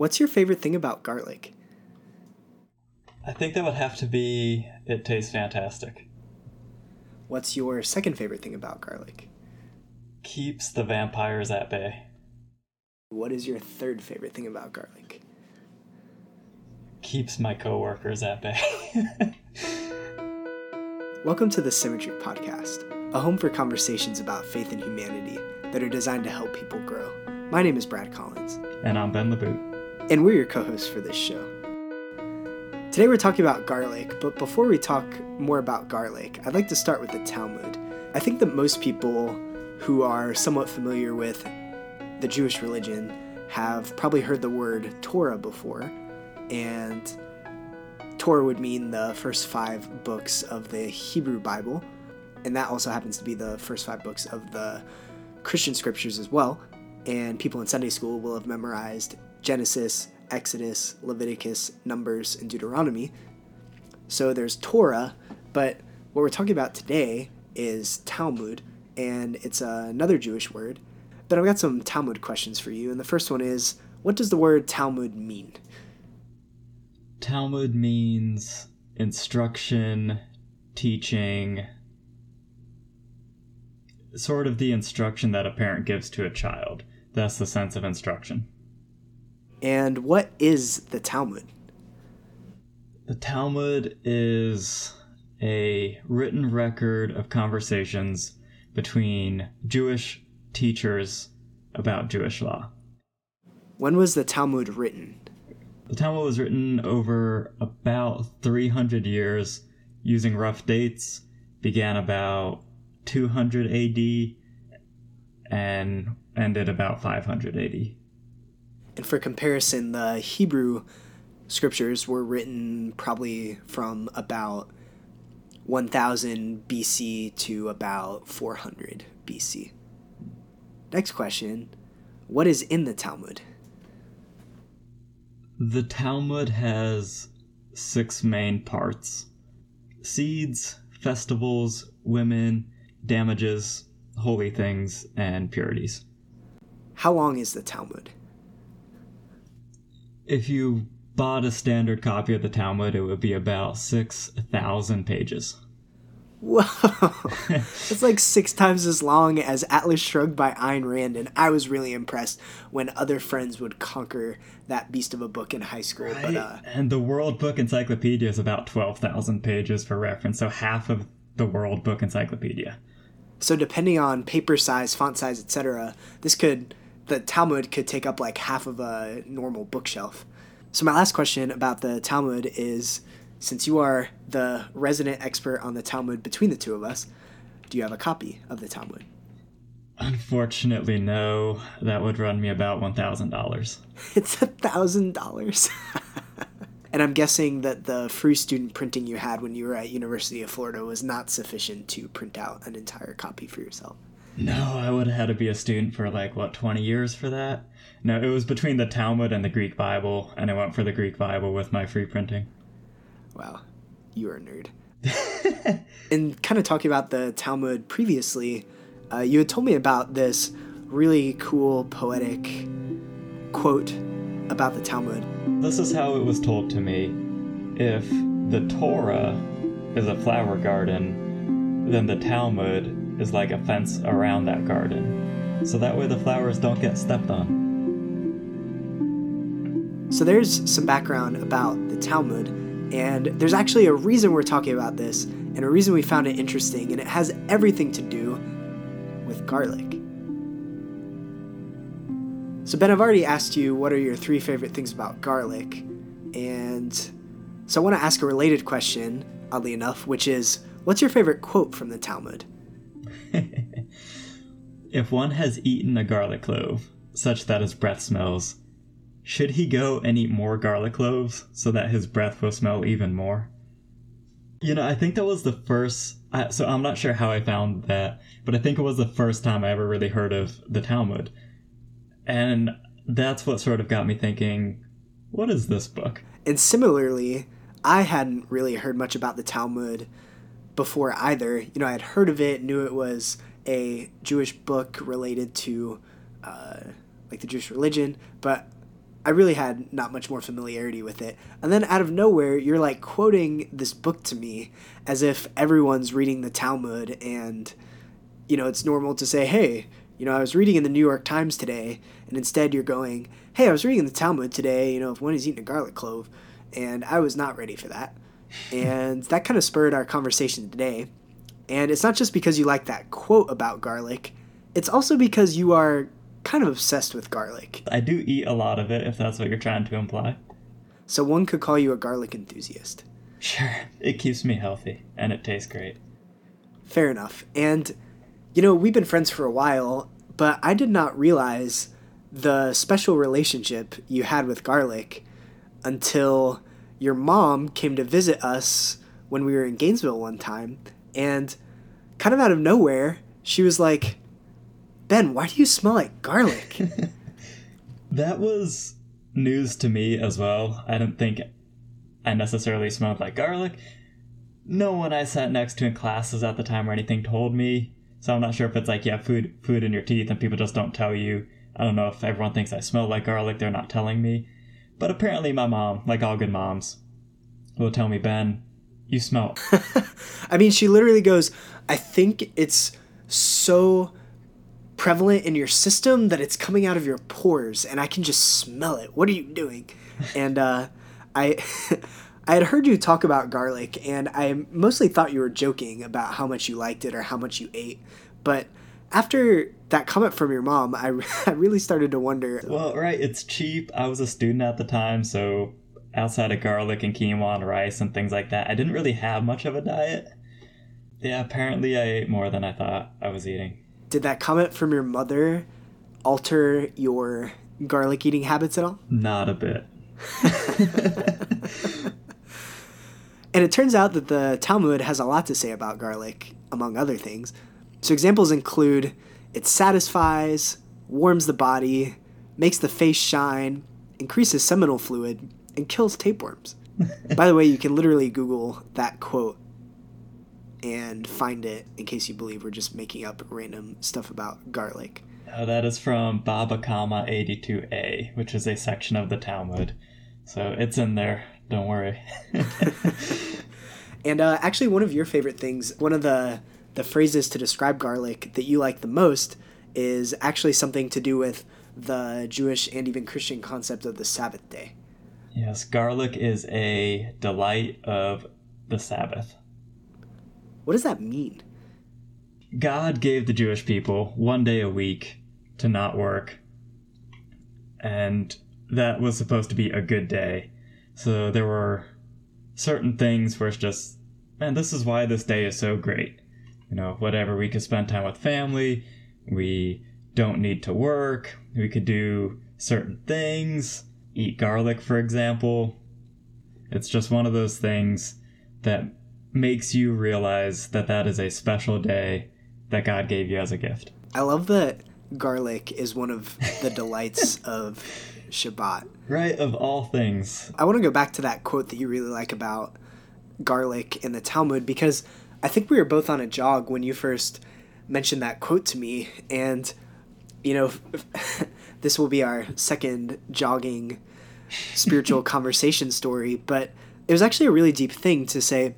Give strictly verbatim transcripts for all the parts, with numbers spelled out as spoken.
What's your favorite thing about garlic? I think that would have to be it tastes fantastic. What's your second favorite thing about garlic? Keeps the vampires at bay. What is your third favorite thing about garlic? Keeps my coworkers at bay. Welcome to The Symmetry Podcast, a home for conversations about faith and humanity that are designed to help people grow. My name is Brad Collins. And I'm Ben LaBoot. And we're your co-hosts for this show. Today we're talking about garlic, but before we talk more about garlic, I'd like to start with the Talmud. I think that most people who are somewhat familiar with the Jewish religion have probably heard the word Torah before, and Torah would mean the first five books of the Hebrew Bible, and that also happens to be the first five books of the Christian scriptures as well, and people in Sunday school will have memorized Genesis, Exodus, Leviticus, Numbers, and Deuteronomy. So there's Torah, but what we're talking about today is Talmud, and it's another Jewish word. But I've got some Talmud questions for you, and the first one is, what does the word Talmud mean? Talmud means instruction, teaching, sort of the instruction that a parent gives to a child. That's the sense of instruction. And what is the Talmud? The Talmud is a written record of conversations between Jewish teachers about Jewish law. When was the Talmud written? The Talmud was written over about three hundred years, using rough dates, began about two hundred A D and ended about five hundred A D. And for comparison, the Hebrew scriptures were written probably from about one thousand B C to about four hundred B C. Next question, what is in the Talmud? The Talmud has six main parts: seeds, festivals, women, damages, holy things, and purities. How long is the Talmud? If you bought a standard copy of the Talmud, it would be about six thousand pages. Whoa, it's like six times as long as Atlas Shrugged by Ayn Rand, and I was really impressed when other friends would conquer that beast of a book in high school. Right? But, uh, and the World Book Encyclopedia is about twelve thousand pages for reference, so half of the World Book Encyclopedia. So depending on paper size, font size, et cetera, this could, the Talmud could take up like half of a normal bookshelf. So my last question about the Talmud is, since you are the resident expert on the Talmud between the two of us, do you have a copy of the Talmud? Unfortunately, no. That would run me about one thousand dollars. It's one thousand dollars. And I'm guessing that the free student printing you had when you were at University of Florida was not sufficient to print out an entire copy for yourself. No, I would have had to be a student for like, what, twenty years for that? No, it was between the Talmud and the Greek Bible, and I went for the Greek Bible with my free printing. Wow, you are a nerd. And kind of talking about the Talmud previously, uh, you had told me about this really cool poetic quote about the Talmud. This is how it was told to me. If the Torah is a flower garden, then the Talmud is like a fence around that garden. So that way the flowers don't get stepped on. So there's some background about the Talmud. And there's actually a reason we're talking about this, and a reason we found it interesting, and it has everything to do with garlic. So Ben, I've already asked you what are your three favorite things about garlic, and so I want to ask a related question, oddly enough, which is, what's your favorite quote from the Talmud? If one has eaten a garlic clove, such that his breath smells, should he go and eat more garlic cloves so that his breath will smell even more? You know, I think that was the first, I, so I'm not sure how I found that, but I think it was the first time I ever really heard of the Talmud. And that's what sort of got me thinking, what is this book? And similarly, I hadn't really heard much about the Talmud before either. You know, I had heard of it, knew it was a Jewish book related to, uh, like, the Jewish religion, but I really had not much more familiarity with it. And then out of nowhere, you're like quoting this book to me as if everyone's reading the Talmud, and, you know, it's normal to say, hey, you know, I was reading in the New York Times today, and instead you're going, hey, I was reading the Talmud today, you know, if one is eating a garlic clove, and I was not ready for that. And that kind of spurred our conversation today. And it's not just because you like that quote about garlic, it's also because you are kind of obsessed with garlic. I do eat a lot of it, if that's what you're trying to imply. So one could call you a garlic enthusiast. Sure. It keeps me healthy, and it tastes great. Fair enough. And, you know, we've been friends for a while, but I did not realize the special relationship you had with garlic until your mom came to visit us when we were in Gainesville one time, and kind of out of nowhere, she was like, Ben, why do you smell like garlic? That was news to me as well. I didn't think I necessarily smelled like garlic. No one I sat next to in classes at the time or anything told me. So I'm not sure if it's like, yeah, food food in your teeth and people just don't tell you. I don't know if everyone thinks I smell like garlic. They're not telling me. But apparently my mom, like all good moms, will tell me, Ben, you smell. I mean, she literally goes, I think it's so prevalent in your system that it's coming out of your pores and I can just smell it. What are you doing? And uh, I I had heard you talk about garlic, and I mostly thought you were joking about how much you liked it or how much you ate. But after that comment from your mom, I, I really started to wonder. Well, right. It's cheap. I was a student at the time, so outside of garlic and quinoa and rice and things like that, I didn't really have much of a diet. Yeah, apparently I ate more than I thought I was eating. Did that comment from your mother alter your garlic eating habits at all? Not a bit. And it turns out that the Talmud has a lot to say about garlic, among other things. So examples include it satisfies, warms the body, makes the face shine, increases seminal fluid, and kills tapeworms. By the way, you can literally Google that quote and find it in case you believe we're just making up random stuff about garlic. Oh, that is from Baba Kama eighty-two A, which is a section of the Talmud. So it's in there. Don't worry. And uh, actually, one of your favorite things, one of the, the phrases to describe garlic that you like the most is actually something to do with the Jewish and even Christian concept of the Sabbath day. Yes, garlic is a delight of the Sabbath. What does that mean? God gave the Jewish people one day a week to not work, and that was supposed to be a good day. So there were certain things where it's just, man, this is why this day is so great. You know, whatever, we could spend time with family, we don't need to work, we could do certain things, eat garlic, for example. It's just one of those things that makes you realize that that is a special day that God gave you as a gift. I love that garlic is one of the delights of Shabbat. Right, of all things. I want to go back to that quote that you really like about garlic in the Talmud, because I think we were both on a jog when you first mentioned that quote to me. And, you know, this will be our second jogging spiritual conversation story, but it was actually a really deep thing to say,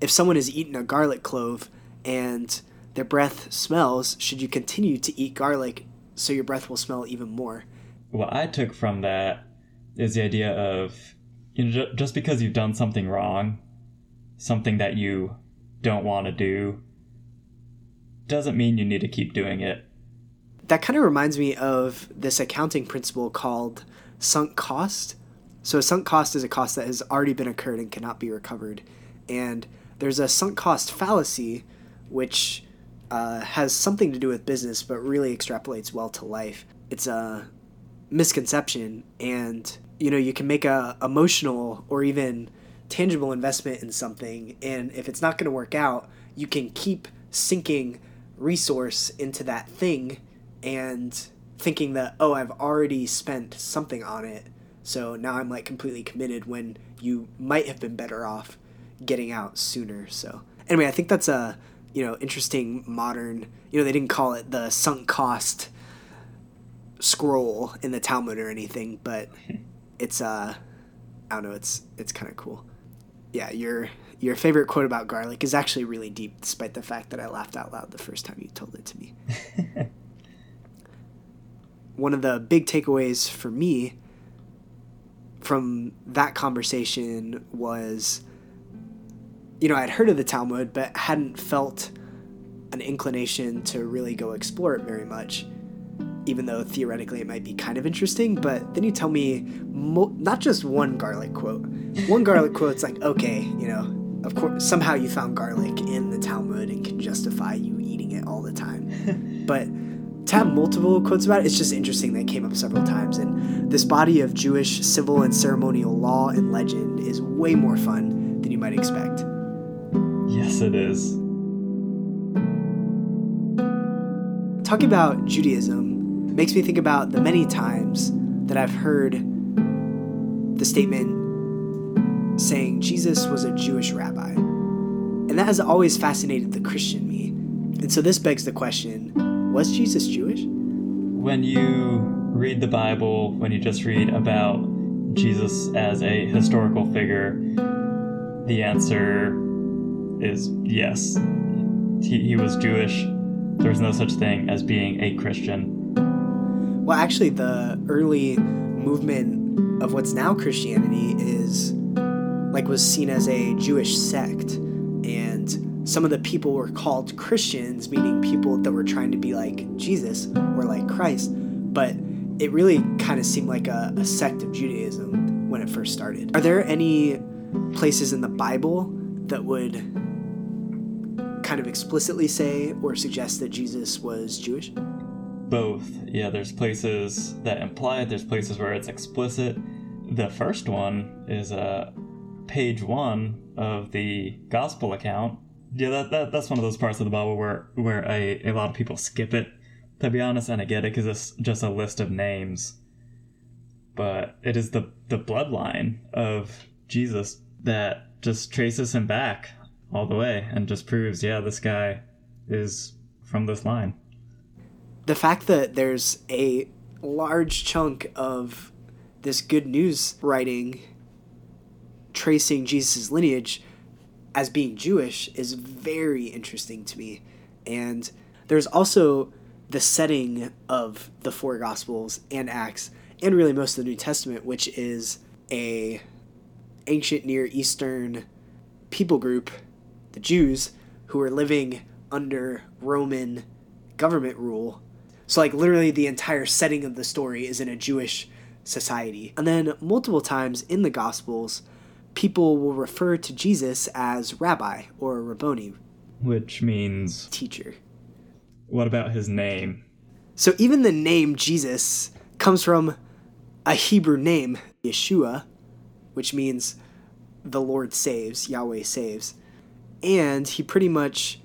if someone has eaten a garlic clove and their breath smells, should you continue to eat garlic so your breath will smell even more? What I took from that is the idea of, you know, just because you've done something wrong, something that you don't want to do, doesn't mean you need to keep doing it. That kind of reminds me of this accounting principle called sunk cost. So a sunk cost is a cost that has already been incurred and cannot be recovered. And there's a sunk cost fallacy, which uh, has something to do with business, but really extrapolates well to life. It's a misconception, and you know, you can make a emotional or even tangible investment in something, and if it's not going to work out, you can keep sinking resource into that thing and thinking that, oh, I've already spent something on it, so now I'm like completely committed, when you might have been better off getting out sooner. So anyway, I think that's a, you know, interesting modern, you know, they didn't call it the sunk cost scroll in the Talmud or anything, but it's uh I don't know, it's it's kind of cool. Yeah, your your favorite quote about garlic is actually really deep, despite the fact that I laughed out loud the first time you told it to me. One of the big takeaways for me from that conversation was, you know, I'd heard of the Talmud, but hadn't felt an inclination to really go explore it very much, even though theoretically it might be kind of interesting. But then you tell me mo- not just one garlic quote. One garlic quote's like, okay, you know, of course, somehow you found garlic in the Talmud and can justify you eating it all the time. But to have multiple quotes about it, it's just interesting that it came up several times. And this body of Jewish civil and ceremonial law and legend is way more fun than you might expect. Yes, it is. Talking about Judaism makes me think about the many times that I've heard the statement saying Jesus was a Jewish rabbi. And that has always fascinated the Christian me. And so this begs the question, was Jesus Jewish? When you read the Bible, when you just read about Jesus as a historical figure, the answer is yes. He, he was Jewish. There's no such thing as being a Christian. Well, actually, the early movement of what's now Christianity is, like, was seen as a Jewish sect. And some of the people were called Christians, meaning people that were trying to be like Jesus or like Christ. But it really kind of seemed like a, a sect of Judaism when it first started. Are there any places in the Bible that would kind of explicitly say or suggest that Jesus was Jewish? Both. Yeah, there's places that imply it. There's places where it's explicit. The first one is uh, page one of the Gospel account. Yeah, that, that that's one of those parts of the Bible where, where I, a lot of people skip it, to be honest, and I get it because it's just a list of names. But it is the, the bloodline of Jesus that just traces him back all the way and just proves, yeah, this guy is from this line. The fact that there's a large chunk of this good news writing tracing Jesus' lineage as being Jewish is very interesting to me. And there's also the setting of the four Gospels and Acts and really most of the New Testament, which is a ancient Near Eastern people group, the Jews, who were living under Roman government rule. So, like, literally the entire setting of the story is in a Jewish society. And then multiple times in the Gospels, people will refer to Jesus as rabbi or rabboni. Which means teacher. What about his name? So even the name Jesus comes from a Hebrew name, Yeshua, which means the Lord saves, Yahweh saves. And he pretty much,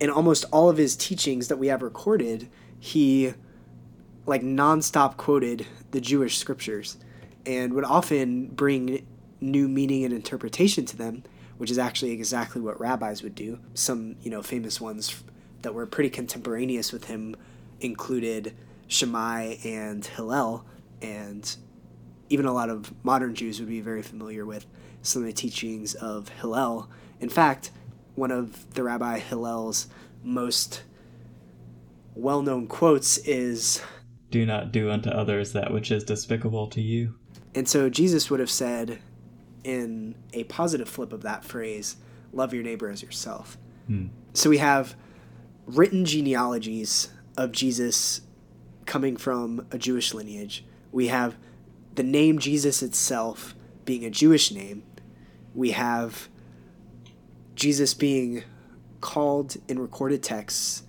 in almost all of his teachings that we have recorded, he, like, nonstop quoted the Jewish scriptures and would often bring new meaning and interpretation to them, which is actually exactly what rabbis would do. Some, you know, famous ones that were pretty contemporaneous with him included Shammai and Hillel, and even a lot of modern Jews would be very familiar with some of the teachings of Hillel. In fact, one of the Rabbi Hillel's most well-known quotes is, "Do not do unto others that which is despicable to you." And so Jesus would have said, in a positive flip of that phrase, "Love your neighbor as yourself." Hmm. So we have written genealogies of Jesus coming from a Jewish lineage. We have the name Jesus itself being a Jewish name. We have Jesus being called in recorded texts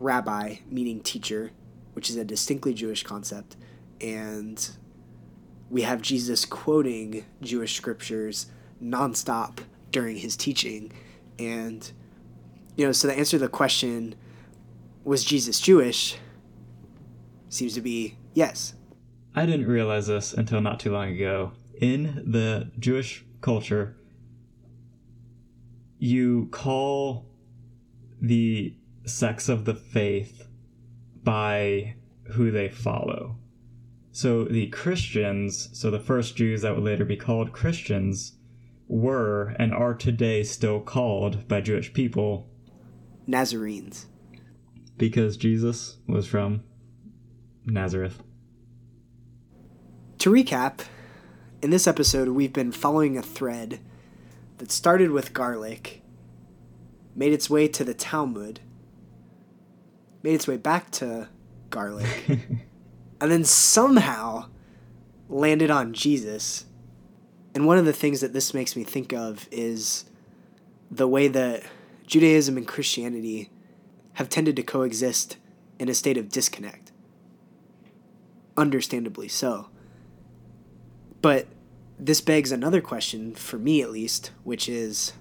rabbi, meaning teacher, which is a distinctly Jewish concept. And we have Jesus quoting Jewish scriptures nonstop during his teaching. And, you know, so the answer to the question, was Jesus Jewish, seems to be yes. I didn't realize this until not too long ago. In the Jewish culture, you call the sects of the faith by who they follow. So the Christians, so the first Jews that would later be called Christians, were and are today still called by Jewish people Nazarenes. Because Jesus was from Nazareth. To recap, in this episode we've been following a thread that started with garlic, made its way to the Talmud, made its way back to garlic, and then somehow landed on Jesus. And one of the things that this makes me think of is the way that Judaism and Christianity have tended to coexist in a state of disconnect. Understandably so. But this begs another question, for me at least, which is,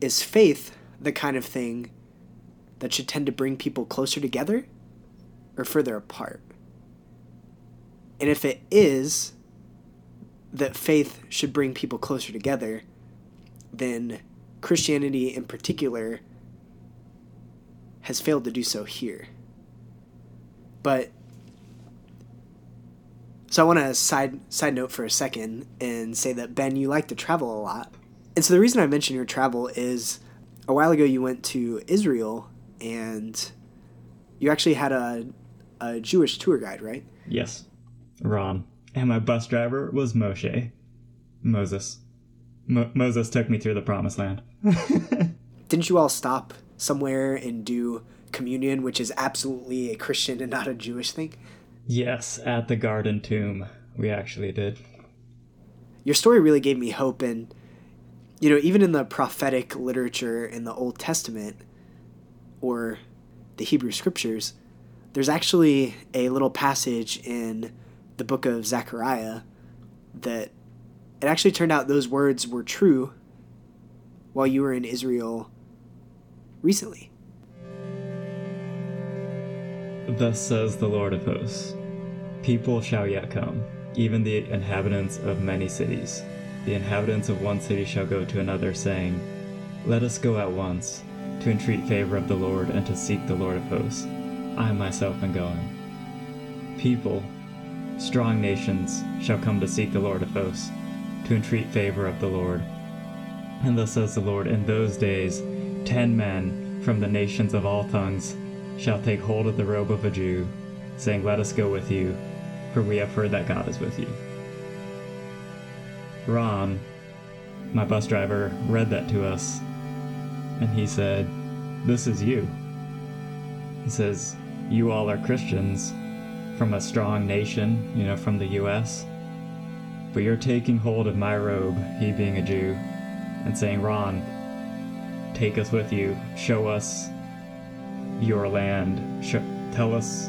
is faith the kind of thing that should tend to bring people closer together or further apart? And if it is that faith should bring people closer together, then Christianity in particular has failed to do so here. But, so I want to side side note for a second and say that, Ben, you like to travel a lot. And so the reason I mention your travel is a while ago you went to Israel and you actually had a, a Jewish tour guide, right? Yes, Ron. And my bus driver was Moshe. Moses. Mo- Moses took me through the promised land. Didn't you all stop somewhere and do communion, which is absolutely a Christian and not a Jewish thing? Yes, at the Garden Tomb. We actually did. Your story really gave me hope. And, you know, even in the prophetic literature in the Old Testament or the Hebrew Scriptures, there's actually a little passage in the book of Zechariah that it actually turned out those words were true while you were in Israel recently. Thus says the Lord of hosts, people shall yet come, even the inhabitants of many cities. The inhabitants of one city shall go to another, saying, let us go at once to entreat favor of the Lord and to seek the Lord of hosts. I myself am going. People, strong nations, shall come to seek the Lord of hosts, to entreat favor of the Lord. And thus says the Lord, in those days, ten men from the nations of all tongues shall take hold of the robe of a Jew, saying, let us go with you, for we have heard that God is with you. Ron, my bus driver, read that to us, and he said, this is you. He says, you all are Christians, from a strong nation, you know, from the U S, but you're taking hold of my robe, he being a Jew, and saying, Ron, take us with you, show us your land, show, tell us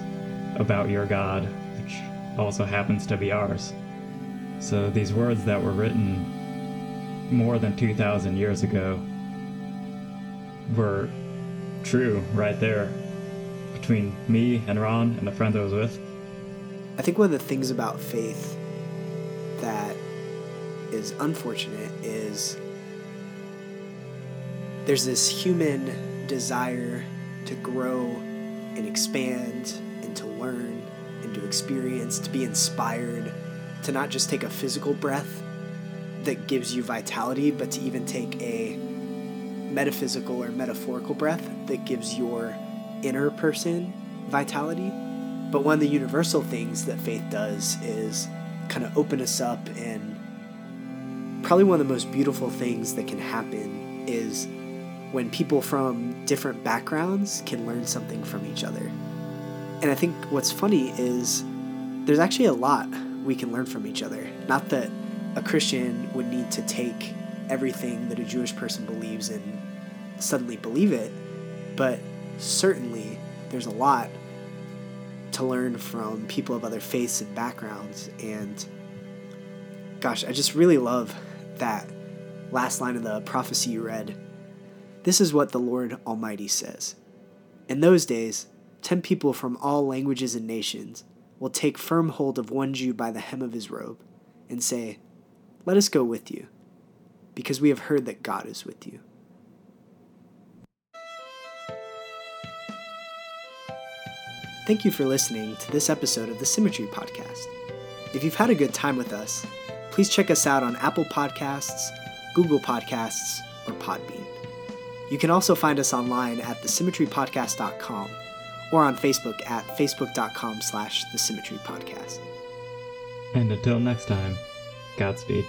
about your God, which also happens to be ours. So these words that were written more than two thousand years ago were true right there between me and Ron and the friends I was with. I think one of the things about faith that is unfortunate is there's this human desire to grow and expand and to learn and to experience, to be inspired, to not just take a physical breath that gives you vitality, but to even take a metaphysical or metaphorical breath that gives your inner person vitality. But one of the universal things that faith does is kind of open us up, and probably one of the most beautiful things that can happen is when people from different backgrounds can learn something from each other. And I think what's funny is there's actually a lot we can learn from each other. Not that a Christian would need to take everything that a Jewish person believes and suddenly believe it, but certainly there's a lot to learn from people of other faiths and backgrounds. And gosh, I just really love that last line of the prophecy you read. This is what the Lord Almighty says. In those days, ten people from all languages and nations will take firm hold of one Jew by the hem of his robe and say, let us go with you, because we have heard that God is with you. Thank you for listening to this episode of The Symmetry Podcast. If you've had a good time with us, please check us out on Apple Podcasts, Google Podcasts, or Podbean. You can also find us online at the symmetry podcast dot com or on Facebook at facebook dot com slash the symmetry podcast. And until next time, Godspeed.